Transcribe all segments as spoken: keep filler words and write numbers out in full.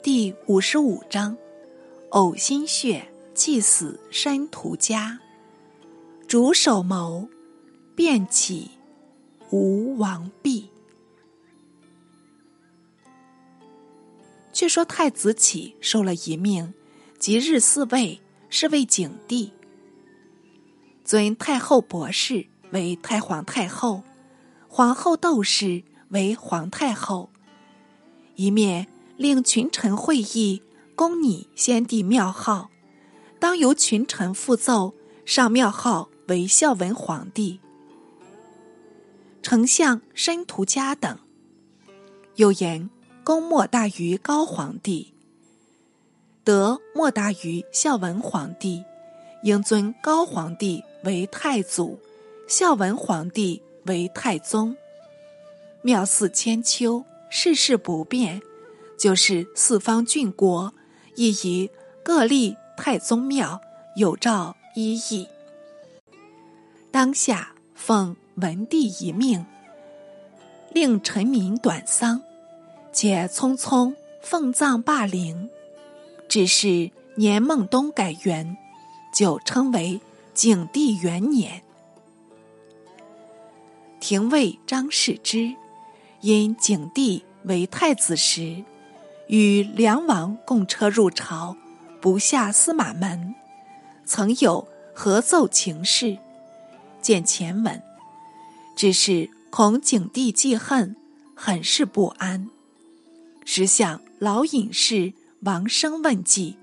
第五十五章，呕心血祭死申屠嘉，主首谋，便起吴王毕。却说太子启受了遗命，即日嗣位，是为景帝，尊太后博士为太皇太后，皇后窦氏为皇太后，一面令群臣会议，公拟先帝庙号，当由群臣复奏，上庙号为孝文皇帝。丞相申屠嘉等又言公莫大于高皇帝，德莫大于孝文皇帝，应尊高皇帝为太祖，孝文皇帝为太宗，庙祀千秋，世事不变，就是四方郡国亦以各立太宗庙，有诏一议。当下奉文帝遗命，令臣民短丧，且匆匆奉葬霸陵，只是年孟冬改元，就称为景帝元年。廷尉张世之因景帝为太子时，与梁王共车入朝，不下司马门，曾有合奏情事，见前文，只是恐景帝记恨，很是不安，时向老隐士王生问计。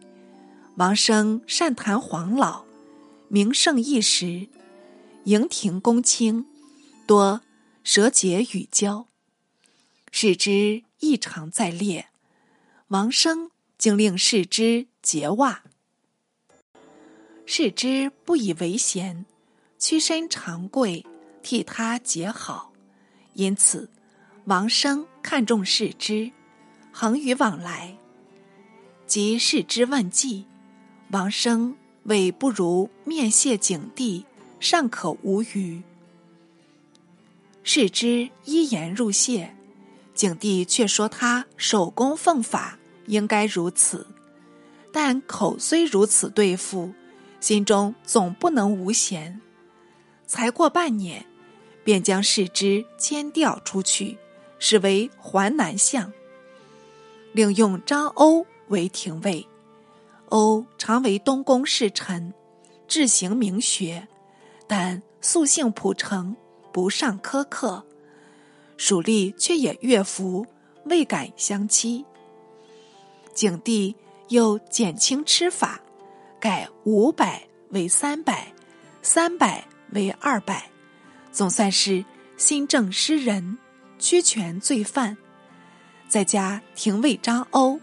王生善谈黄老，名胜一时，营庭公卿，多舌结语交，世之异常在列。王生竟令世之结袜，世之不以为嫌，屈身长跪，替他结好。因此王生看重世之，恒与往来。及世之问计，王生谓不如面谢景帝，尚可无虞。世之依言入谢，景帝却说他守宫奉法，应该如此，但口虽如此对付，心中总不能无嫌。才过半年，便将世之迁调出去，使为淮南相，另用张欧为廷尉。欧常为东宫侍臣，志行明学，但素性朴诚，不尚苛刻，蜀吏却也悦服，未敢相欺。景帝又减轻吃法，改五百为三百，三百为二百，总算是新政施仁，驱权罪犯。再加廷尉张欧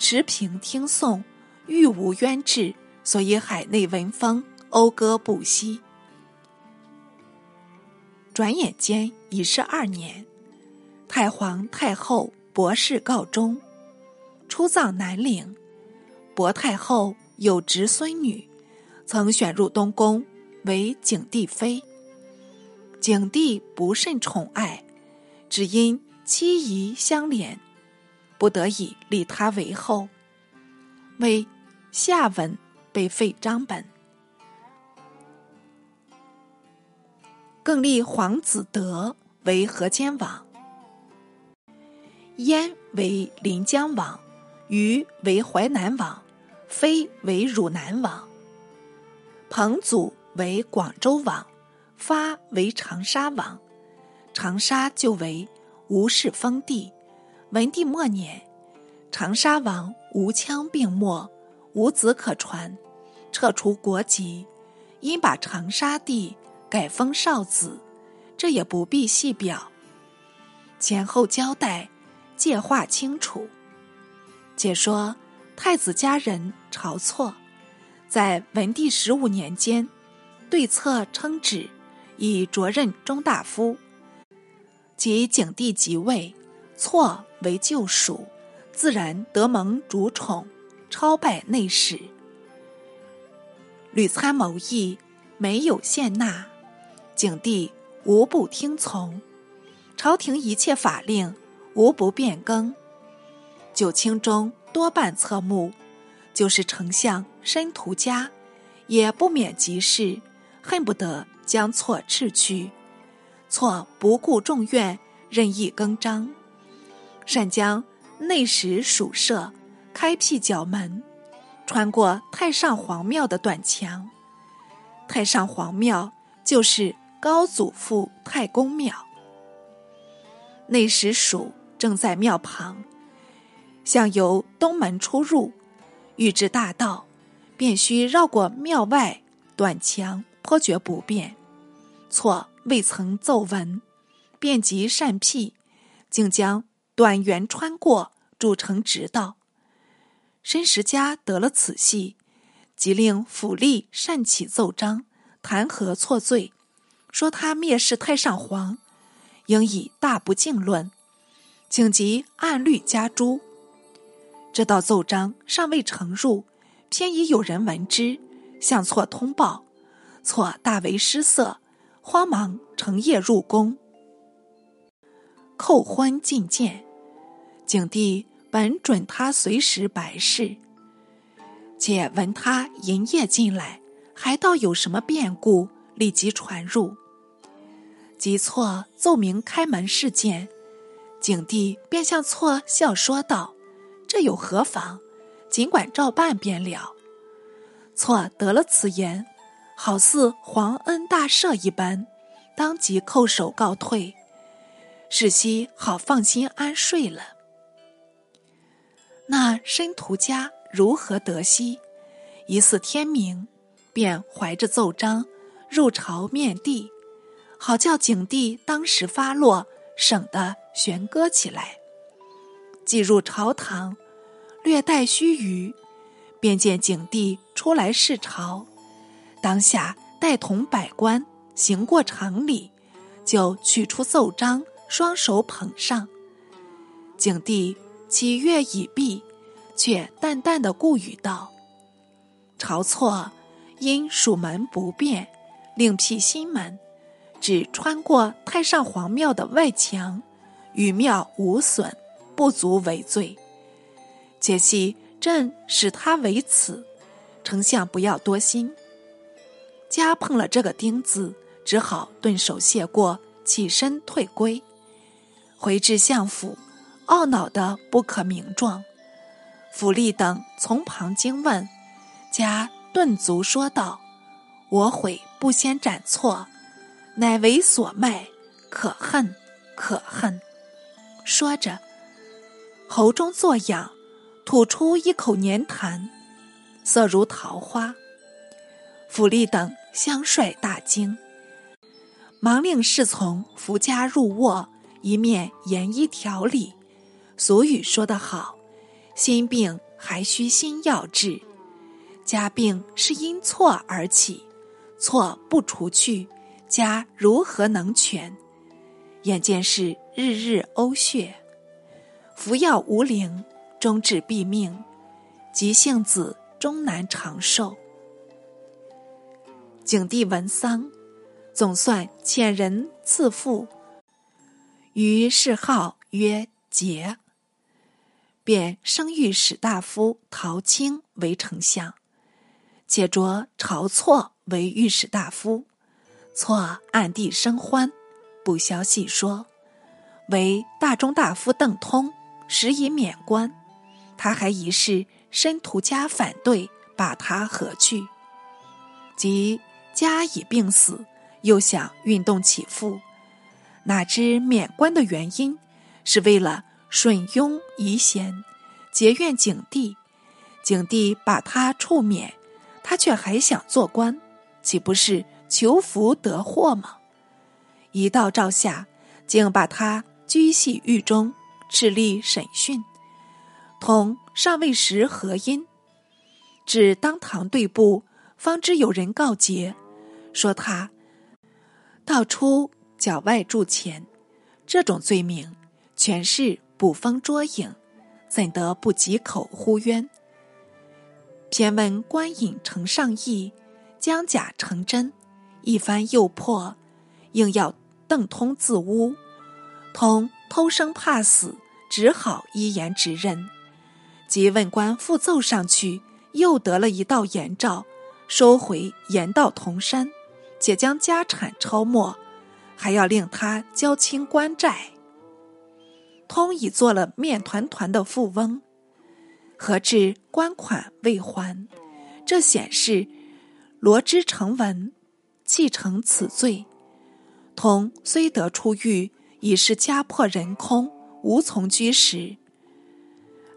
持平听讼，欲无冤制，所以海内文风讴歌不息。转眼间已是二年，太皇太后博士告终，出葬南陵。博太后有侄孙女，曾选入东宫为景帝妃，景帝不甚宠爱，只因妻姨相连，不得已立她为后，为下文被废章本，更立皇子德为河间王，燕为临江王，虞为淮南王，飞为汝南王，彭祖为广州王，发为长沙王，长沙就为吴氏封地。文帝末年，长沙王吴羌病没，无子可传，撤除国籍，因把长沙地改封少子，这也不必细表，前后交代，界划清楚。解说太子家人晁错，在文帝十五年间，对策称旨，以擢任中大夫。及景帝即位，错为旧属，自然得蒙主宠，超拜内史。屡参谋议，没有献纳，景帝无不听从，朝廷一切法令无不变更。九卿中多半侧目，就是丞相申屠嘉，也不免急事，恨不得将错斥去。错不顾众怨，任意更张，擅将内史属舍开辟角门，穿过太上皇庙的短墙。太上皇庙就是高祖父太公庙，内史属正在庙旁，想由东门出入，欲至大道，便须绕过庙外短墙，颇觉不便。错未曾奏闻，便即擅辟，竟将短垣穿过，筑成直道。申屠嘉得了此戏，即令府吏擅起奏章，弹劾错罪，说他蔑视太上皇，应以大不敬论，请即按律加诛。这道奏章尚未呈入，偏已有人闻之，向错通报，错大为失色，慌忙乘夜入宫，叩婚觐见。景帝本准他随时白事，且闻他寅夜进来，还道有什么变故，立即传入。即错奏明开门事件，景帝便向错笑说道：“这有何妨？尽管照办便了。”错得了此言，好似皇恩大赦一般，当即叩首告退，是夕好放心安睡了。那申屠嘉如何得悉？一似天明，便怀着奏章入朝面地，好叫景帝当时发落，省得悬搁起来。既入朝堂，略待须臾，便见景帝出来视朝，当下带同百官行过常礼，就取出奏章，双手捧上。景帝喜悦已毕，却淡淡的顾语道：“晁错因蜀门不便，另辟新门，只穿过太上皇庙的外墙，与庙无损，不足为罪。且系朕使他为此，丞相不要多心。”家碰了这个钉子，只好顿首谢过，起身退归。回至相府，懊恼的不可名状。府吏等从旁惊问，家顿足说道：“我悔不先斩错，乃为所卖，可恨可恨。”说着喉中作痒，吐出一口粘痰，色如桃花。府吏等相率大惊，忙令侍从扶家入卧，一面严衣调理。俗语说得好，心病还需心药治。家病是因错而起，错不除去，家如何能全？眼见是日日呕血，服药无灵，终至毙命。急性子终难长寿。景帝闻丧，总算遣人赐父，于谥号曰桀，便生御史大夫陶青为丞相，且擢晁错为御史大夫。错暗地生欢，不消细说。为大中大夫邓通时以免官，他还疑是申屠嘉反对，把他合去。即嘉已病死，又想运动起复，哪知免官的原因是为了吮庸遗贤，结怨景帝，景帝把他处免，他却还想做官，岂不是求福得祸吗？一到诏下，竟把他拘系狱中，敕立审讯，同尚未时合音，至当堂对簿，方知有人告捷，说他盗出脚外铸钱，这种罪名全是捕风捉影，怎得不及口呼冤？偏闻官引呈上意，将假成真，一番诱迫，硬要邓通自污。通偷生怕死，只好依言直认，即问官复奏上去，又得了一道盐诏，收回盐到铜山，且将家产抄没，还要令他交清官债。通已做了面团团的富翁，何至官款未还，这显示罗织成文，既成此罪。通虽得出狱，已是家破人空，无从居时。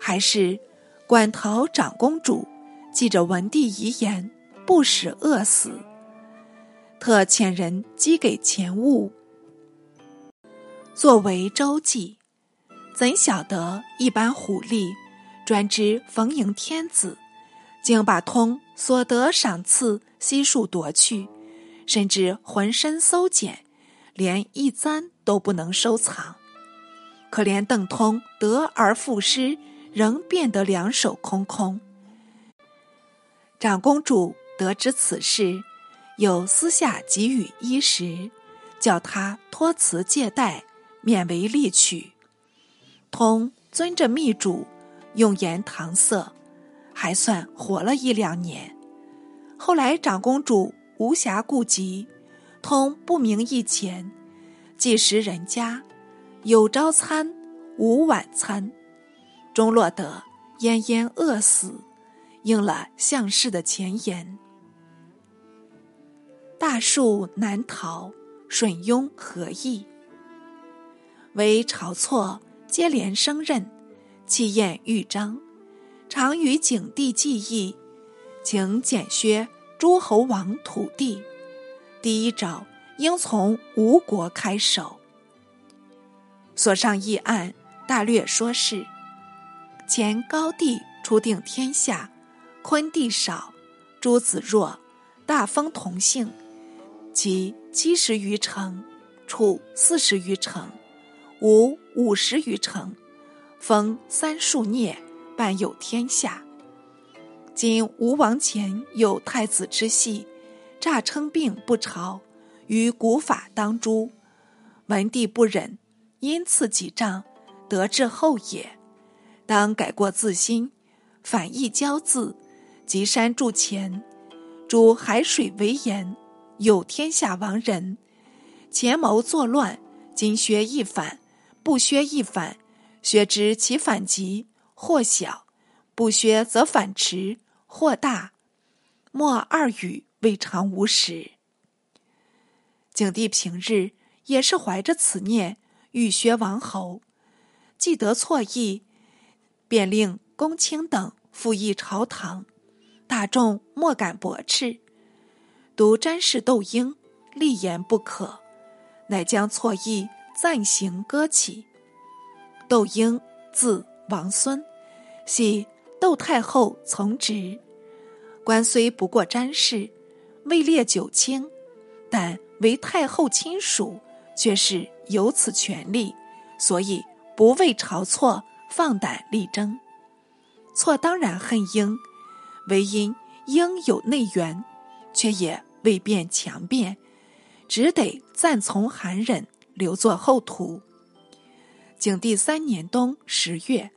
还是馆陶长公主记着文帝遗言，不使饿死，特遣人积给钱物作为周济。怎晓得一般虎吏专知逢迎天子，竟把通所得赏赐悉数夺去，甚至浑身搜检，连一簪都不能收藏。可怜邓通得而复失，仍变得两手空空。长公主得知此事，又私下给予衣食，叫他托辞借贷，免为利取。通遵着密嘱，用盐搪塞，还算活了一两年。后来长公主无暇顾及，通不明一钱，即食人家，有朝餐无晚餐，终落得奄奄饿死，应了项氏的前言。大树难逃，吮庸何益？为晁错接连升任，气焰豫章，常与景帝计议，请减削诸侯王土地，第一招应从吴国开手。所上议案大略说是：前高帝初定天下，昆地少，诸子弱，大封同姓，即七十余城，处四十余城，吴五十余城，封三庶孽，半有天下。今吴王前有太子之戏，诈称病不朝，于古法当诛，文帝不忍，因赐几杖，得至后也。当改过自新，反易骄字，即删筑前，主海水为盐，有天下亡人，前谋作乱，今削一反，不削一反，削之其反极，或小；不削则反迟，或大。莫二语，未尝无时。景帝平日也是怀着此念，欲削王侯，既得错意，便令公卿等附议朝堂，大众莫敢驳斥。独詹事窦婴力言不可，乃将错意暂行搁起。窦婴字王孙，系窦太后从侄，官虽不过詹事，位列九卿，但为太后亲属，却是有此权利，所以不畏晁错，放胆力争。错当然恨婴，唯因婴有内援，却也未便强辩，只得暂从含忍，留作后途。景帝三年冬十月，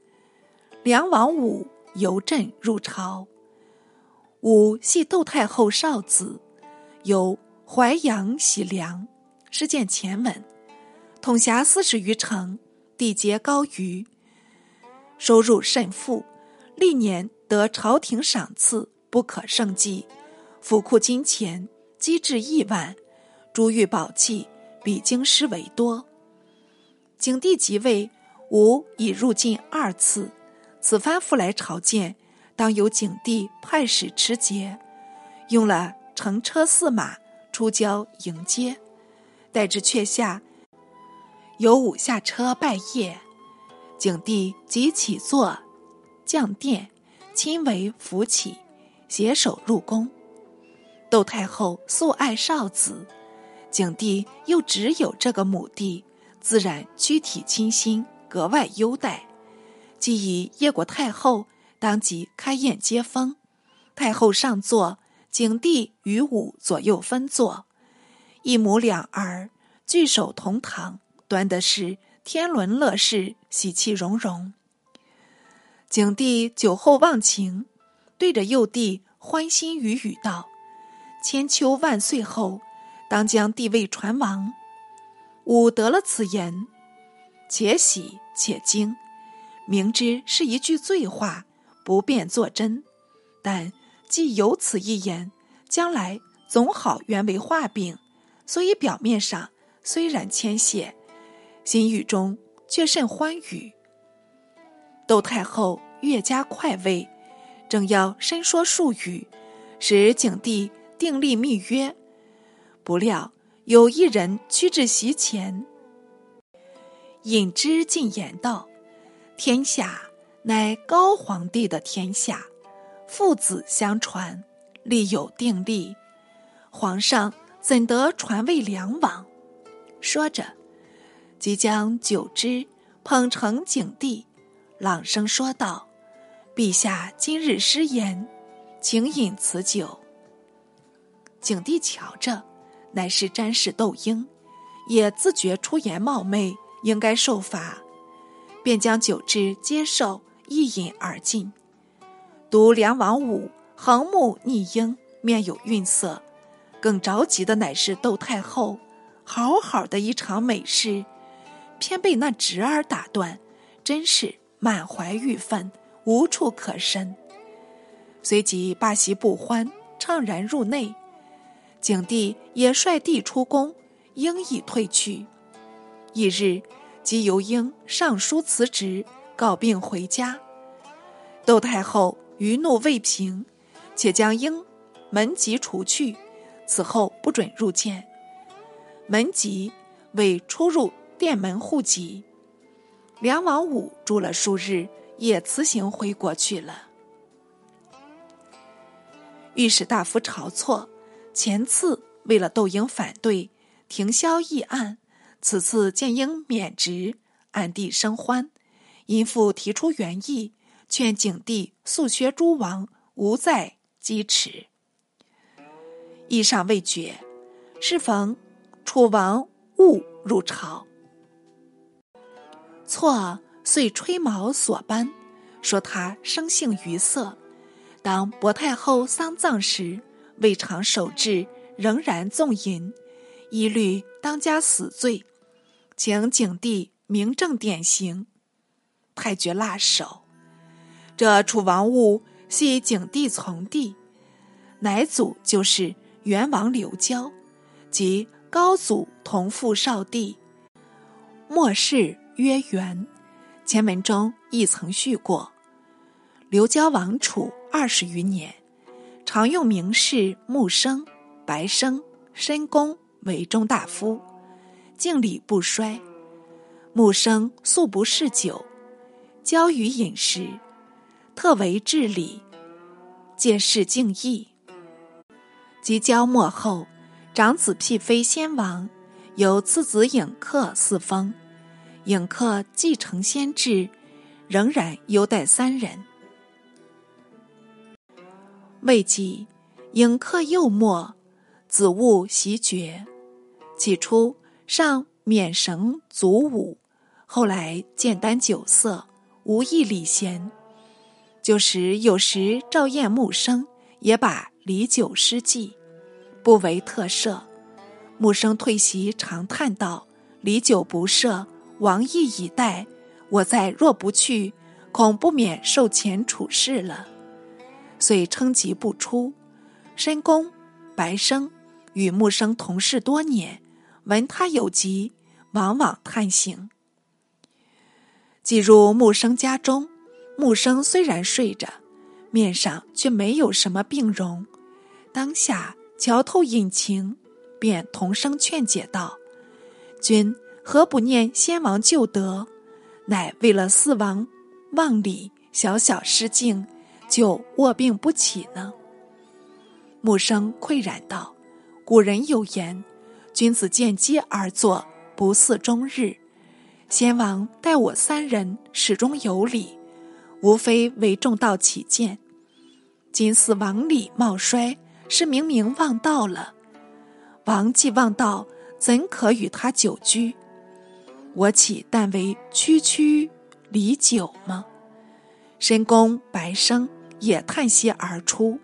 梁王武由镇入朝。武系窦太后少子，由淮阳徙梁，是见前文，统辖四十余城，地节高于，收入甚富，历年得朝廷赏赐，不可胜计，府库金钱积至亿万，珠玉宝器比京师为多。景帝即位，吴已入晋二次，此番复来朝见，当由景帝派使持节，用了乘车驷马出郊迎接，待至阙下，由武下车拜谒。景帝即起坐降殿，亲为扶起，携手入宫。窦太后素爱少子，景帝又只有这个母弟，自然躯体亲心，格外优待。既已谒过太后，当即开宴接风。太后上座，景帝与武左右分坐，一母两儿聚首同堂，端的是天伦乐事，喜气融融。景帝酒后忘情，对着幼帝欢欣语语道：“千秋万岁后，当将帝位传王。”吾得了此言，且喜且惊，明知是一句醉话，不便作真，但既有此一言，将来总好原为画饼，所以表面上虽然谦谢，心语中却甚欢愉。窦太后越加快慰，正要深说数语，使景帝订立密约，不料有一人趋至席前，引之进言道：“天下乃高皇帝的天下，父子相传，立有定例，皇上怎得传位两王？”说着，即将酒之捧呈景帝，朗声说道：“陛下今日失言，请饮此酒。”景帝瞧着，乃是詹事窦婴，也自觉出言冒昧，应该受罚，便将酒汁接受，一饮而尽。独梁王武横目逆鹰，面有愠色。更着急的乃是窦太后，好好的一场美事，偏被那侄儿打断，真是满怀郁愤，无处可伸。随即罢席不欢，怅然入内。景帝也率帝出宫，应已退去。翌日，即由英上书辞职，告病回家。窦太后余怒未平，且将英门籍除去，此后不准入见。门籍为出入殿门户籍。梁王武住了数日，也辞行回国去了。御史大夫晁错前次为了窦婴反对，停销议案，此次见婴免职，暗地生欢，因父提出原意，劝景帝速削诸王，无再积迟。意尚未决，适逢楚王戊入朝，错遂吹毛索斑，说他生性愉色，当薄太后丧葬时，未尝守制，仍然纵淫，一律当加死罪，请景帝明正典刑。太觉辣手，这楚王戊系景帝从弟，乃祖就是元王刘交，即高祖同父少弟，末世曰元，前文中亦曾叙过。刘交王楚二十余年，常用名士穆生、白生、申公为中大夫，敬礼不衰。穆生素不嗜酒，交于饮食，特为治理，戒事敬意。及交末后，长子辟非先王，有次子尹克嗣封，尹克继承先制，仍然优待三人。未几，尹克幼没，子戊袭爵。起初尚免绳足舞，后来见耽酒色，无意礼贤。就是有时赵宴穆生，也把礼酒施祭，不为特赦。穆生退席长叹道：“礼酒不赦，王意已待，我再若不去，恐不免受前处事了。”遂称疾不出。申公、白生与穆生同事多年，闻他有疾，往往探行。即入穆生家中，穆生虽然睡着，面上却没有什么病容，当下瞧透隐情，便同声劝解道：“君何不念先王旧德？乃为了四王忘礼，小小失敬，就卧病不起呢？”穆生愧然道：“古人有言，君子见机而作，不似终日。先王待我三人始终有礼，无非为重道起见。今似王礼冒衰，是明明忘道了。王既忘道，怎可与他久居？我岂但为区区礼酒吗？申公、白生也叹息而出。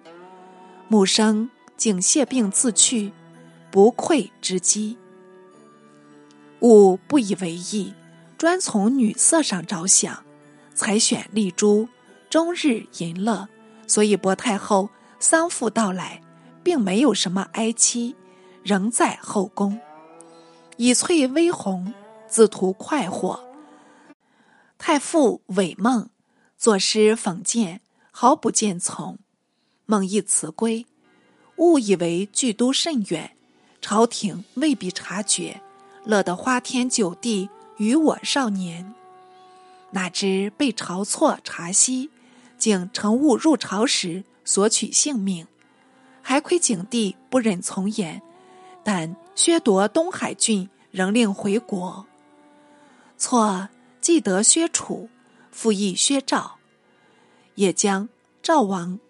穆生竟谢病自去，不愧之机。吾不以为意，专从女色上着想，才选丽珠，终日淫乐，所以薄太后丧父到来，并没有什么哀戚，仍在后宫。以翠微红，自图快活。太傅伪孟作诗讽谏，毫不见从。孟亦辞归，误以为距都甚远，朝廷未必察觉，乐得花天酒地，与我少年。哪知被晁错察悉，竟乘误入朝时索取性命。还亏景帝不忍从严，但削夺东海郡，仍令回国。错既得削楚，复议削赵，也将赵王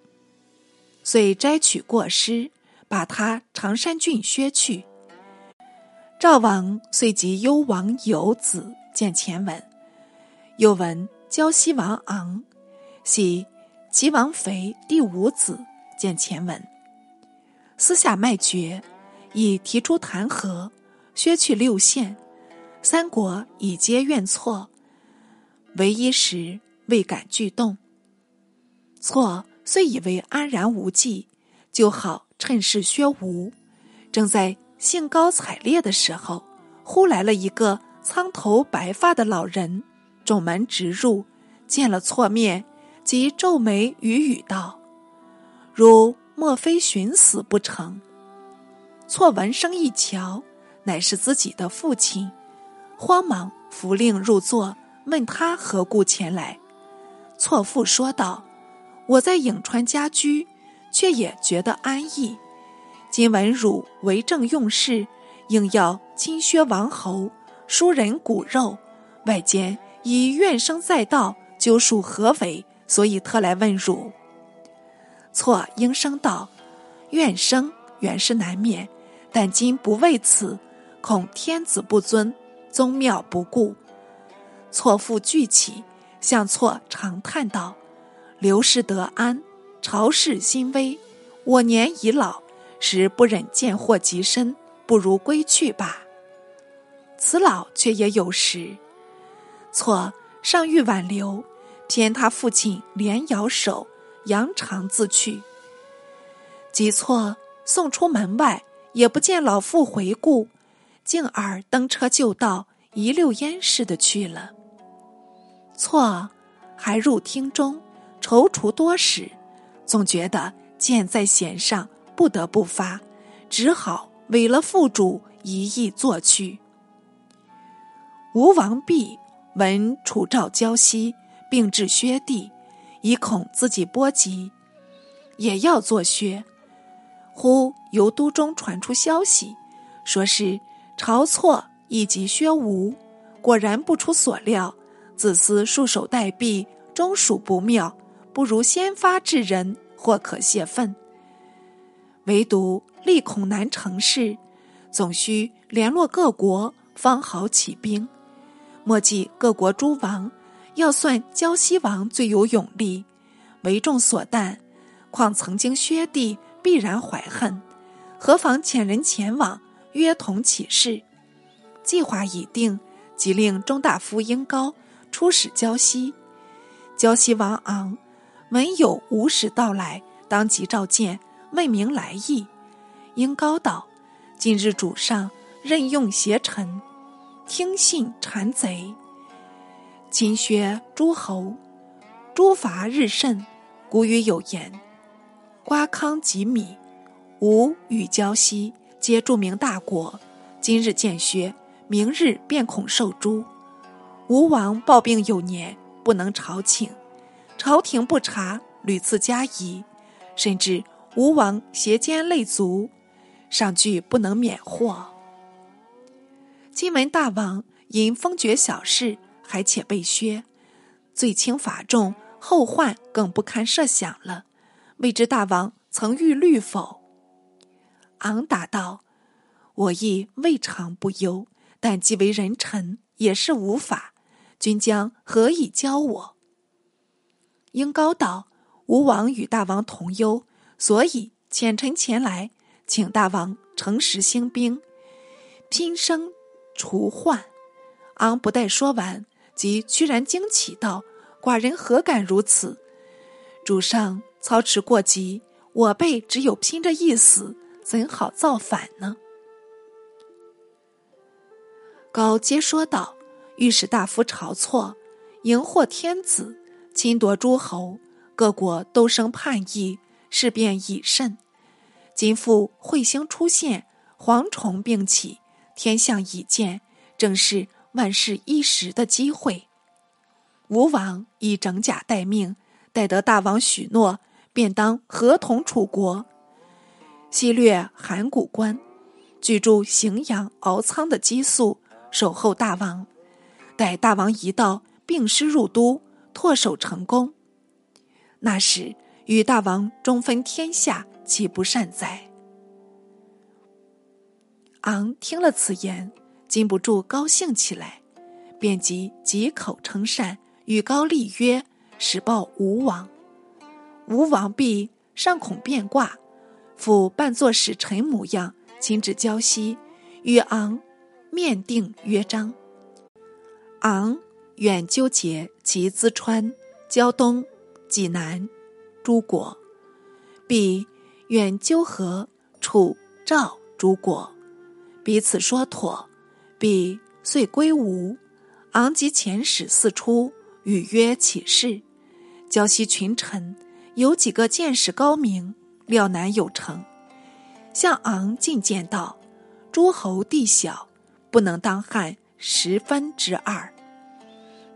遂摘取过失，把他常山郡削去。赵王遂即幽王有子见前文，又闻胶西王昂，系齐王肥第五子见前文，私下卖爵，以提出弹劾，削去六县，三国以皆怨错，唯一时未敢具动。错虽以为安然无忌，就好趁势削吴。正在兴高采烈的时候，忽来了一个苍头白发的老人，踵门直入，见了错面，即皱眉语语道：“如莫非寻死不成？”错闻声一瞧，乃是自己的父亲，慌忙扶令入座，问他何故前来。错父说道：“我在颍川家居，却也觉得安逸。今闻汝为政用事，应要亲削王侯，疏人骨肉，外间以怨声载道，究属何为？所以特来问汝。”错应声道：“怨声原是难免，但今不为此，恐天子不尊，宗庙不顾。”错父聚起，向错长叹道：“刘氏得安，朝氏欣危，我年已老，实不忍见祸及身，不如归去吧。”此老却也有时。错尚欲挽留，偏他父亲连摇手，扬长自去。即错送出门外，也不见老父回顾，进而登车就到，一溜烟似的去了。错还入厅中，踌躇多时，总觉得箭在弦上，不得不发，只好违了父主，一意作去。吴王弼闻楚赵交西，并至薛地，以恐自己波及，也要作薛。忽由都中传出消息，说是晁错以及薛吴，果然不出所料，子嗣束手待毙，终属不妙，不如先发制人，或可泄愤。唯独力恐难成事，总需联络各国，方好起兵。莫记各国诸王，要算胶西王最有勇力，为众所惮，况曾经薛地，必然怀恨，何妨遣人前往，约同起事。计划已定，即令中大夫英高出使胶西。胶西王昂闻有吴使到来，当即召见，问明来意。英高道：“近日主上任用邪臣，听信谗贼，勤削诸侯，诛伐日甚。古语有言：瓜糠及米。吴与胶西皆著名大国，今日见削，明日便恐受诛。吴王暴病有年，不能朝请，朝廷不察，屡次加疑，甚至吴王胁奸累卒，上惧不能免祸。今闻大王因封爵小事，还且被削，罪轻罚重，后患更不堪设想了。未知大王曾遇虑否？”昂答道：“我亦未尝不忧，但既为人臣，也是无法。君将何以教我？”因高岛吴王与大王同忧，所以遣臣前来，请大王诚实兴兵，拼生除患。”昂不待说完，即居然惊奇道：“寡人何敢如此？主上操持过急，我辈只有拼着一死，怎好造反呢？”高接说道：“御史大夫晁错迎祸天子，侵夺诸侯，各国都生叛意，事变已甚。今复彗星出现，蝗虫并起，天象已见，正是万事一时的机会。吴王以整甲待命，待得大王许诺，便当合同楚国，西掠函谷关，居住荥阳敖仓的激素，守候大王，待大王一到，病师入都，唾手成功。那时与大王中分天下，岂不善哉？”昂听了此言，禁不住高兴起来，便即几口称善，与高立约，使报吴王。吴王必上恐变卦，复扮作使臣模样，亲至胶西，与昂面定约章。昂远纠结其淄川、胶东、济南诸国，必远纠合楚、赵诸国，彼此说妥，必遂归吴。昂及遣使四出，与约起事。胶西群臣有几个见识高明，料难有成，向昂进谏道：“诸侯地小，不能当汉十分之二。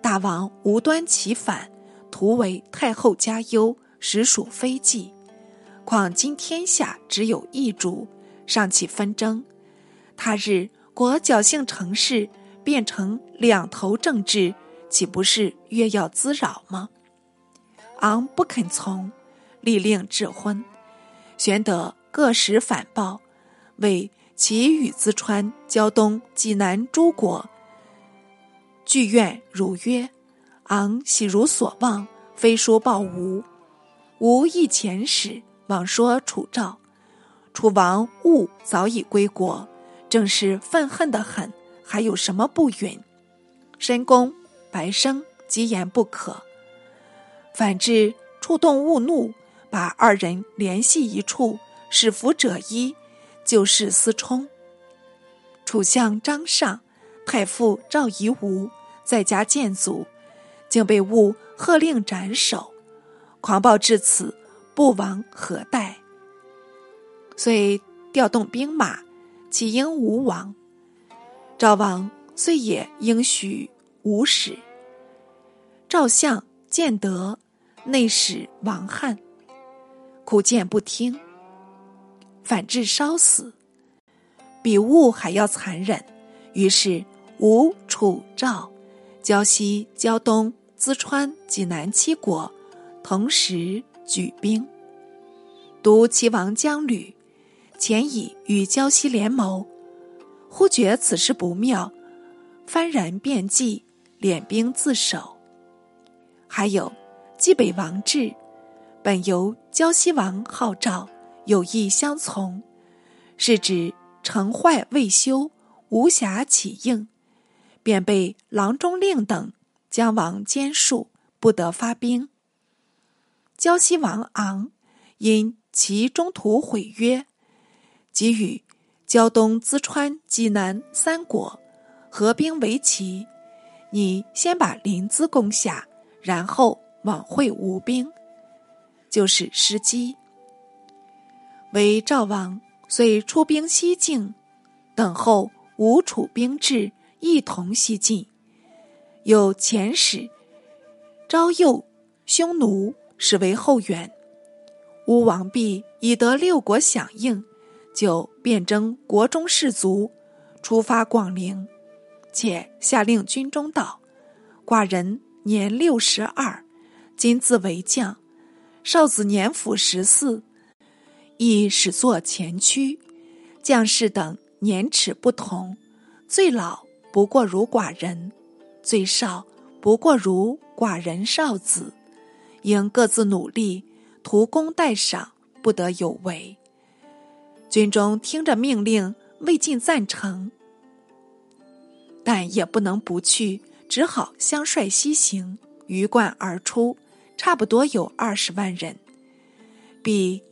大王无端起反，徒为太后加忧，实属非计。况今天下只有一主，尚起纷争，他日国侥幸成事，变成两头政治，岂不是越要滋扰吗？”昂不肯从，力令致昏，玄德各使反报，为其与淄川、胶东、济南诸国具愿如约。昂喜如所望，飞书报吴。吴亦遣使往说楚、赵。楚王寤早已归国，正是愤恨得很，还有什么不允？申公、白生极言不可，反致触动寤怒，把二人联系一处，使服者一，就事私冲。楚相张尚、太傅赵夷吾在家建卒，竟被寤喝令斩首。狂暴至此，不亡何待？遂调动兵马，起迎吴王。赵王遂也应许吴使。赵相建德内使王翰，苦谏不听，反致烧死，比寤还要残忍。于是吴、楚、赵、胶西、胶东、淄川、济南七国同时举兵。独齐王姜吕前已与胶西联谋，忽觉此事不妙，幡然变计，敛兵自守。还有冀北王志，本由胶西王号召，有意相从，是指城坏未修，无暇起应，便被郎中令等姜王监束，不得发兵。胶西王昂因其中途毁约，即与胶东、淄川、济南三国合兵为齐。你先把临淄攻下，然后往会吴兵，就是失机。为赵王遂出兵西境，等候吴楚兵至，一同西进。有遣使招诱匈奴，使为后援。吴王必以得六国响应，就遍征国中士卒，出发广陵，且下令军中道：“寡人年六十二，今自为将，少子年甫十四，亦始作前驱。将士等年齿不同，最老不过如寡人，最少不过如寡人少子，应各自努力，图功待赏，不得有违。军中听着命令，未尽赞成，但也不能不去，只好相率西行，鱼贯而出，差不多有二十万人。彼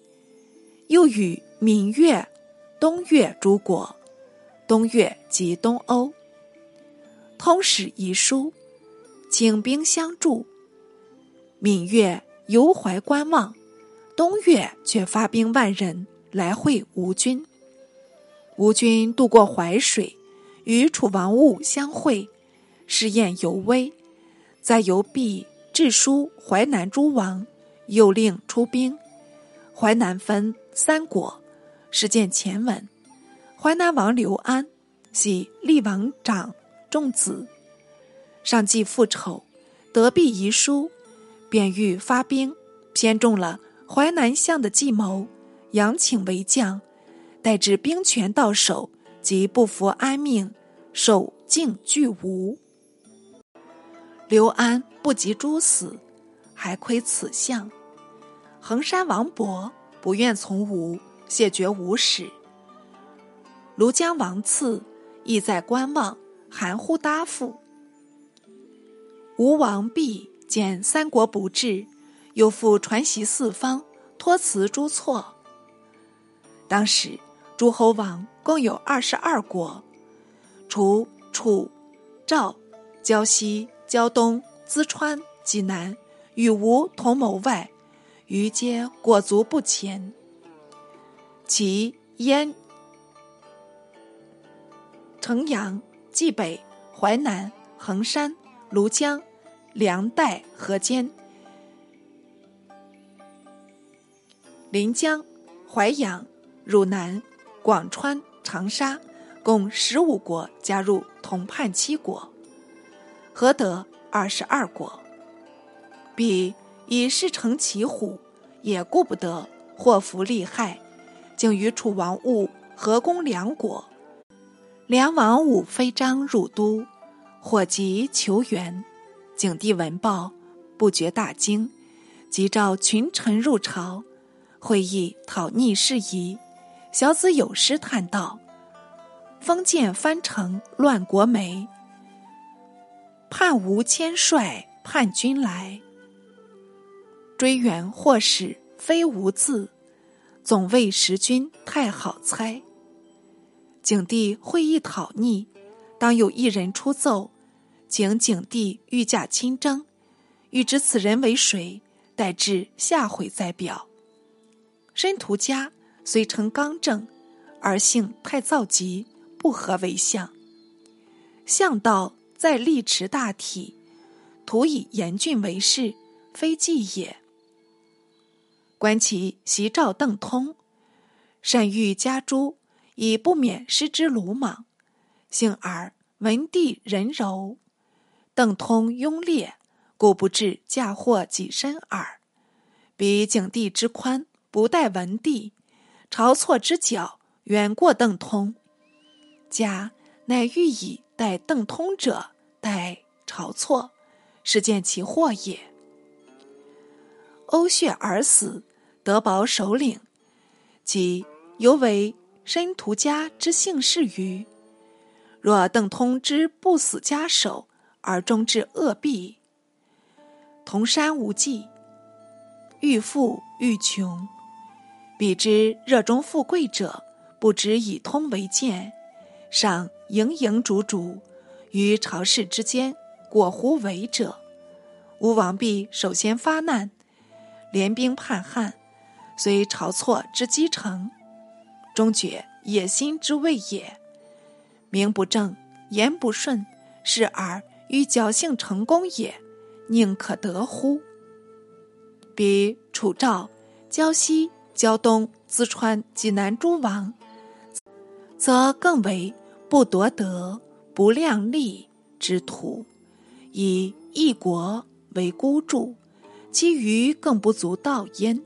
又与闽越、东越诸国，东越及东欧，通使遗书，请兵相助。闽越犹怀观望，东越却发兵万人来会吴军。吴军渡过淮水，与楚王兀相会，试验尤危，再由毕致书淮南诸王，又令出兵。淮南分三国，事见前文。淮南王刘安系厉王长仲子，上计复仇，得毕遗书，便欲发兵，偏中了淮南相的计谋，杨请为将，待至兵权到手，即不服安命，守境拒吴。刘安不及诛死，还亏此相。衡山王勃不愿从吴，谢绝吴使。庐江王次亦在观望，含糊答复。吴王毕见三国不治，又复传檄四方，托辞诸错。当时诸侯王共有二十二国，除楚、赵、胶西、胶东、淄川、济南与吴同谋外，余皆裹足不前。齐、燕、城阳、冀北、淮南、衡山、庐江、梁代、河间、临江、淮阳、汝南、广川、长沙，共十五国加入同叛七国，合得二十二国。彼以势成骑虎，也顾不得祸福利害，竟与楚王兀合攻梁国。梁王武非章入都，火急求援。景帝闻报，不觉大惊，即召群臣入朝，会议讨逆事宜。小子有诗叹道：“封建藩城乱国梅，叛吴千帅叛军来。追远或使非无字，总为时君太好猜。”景帝会议讨逆，当有一人出奏，请景帝御驾亲征，欲知此人为谁，待至下回再表。申屠嘉虽诚刚正，而性太躁急，不合为相。相道在力持大体，徒以严峻为事，非计也。观其习赵邓通，善欲加诸，以不免失之鲁莽。幸而文帝仁柔，邓通庸烈，故不至嫁祸己身耳。彼景帝之宽，不待文帝；晁错之狡，远过邓通。家乃欲以待邓通者，待晁错，是见其祸也。呕血而死，得保首领，即犹为申屠嘉之幸事于。若邓通之不死家首，而终至恶弊，同山无忌，欲富欲穷，彼之热衷富贵者，不知以通为鉴，尚营营逐逐，于朝事之间，果胡为者。吴王毕首先发难，联兵叛汉，随晁错之击城，终觉野心之谓也。名不正，言不顺，是而欲侥幸成功也，宁可得乎？彼楚赵、胶西、胶东、淄川、济南诸王，则更为不夺德、不量力之徒，以一国为孤注，其余更不足道焉。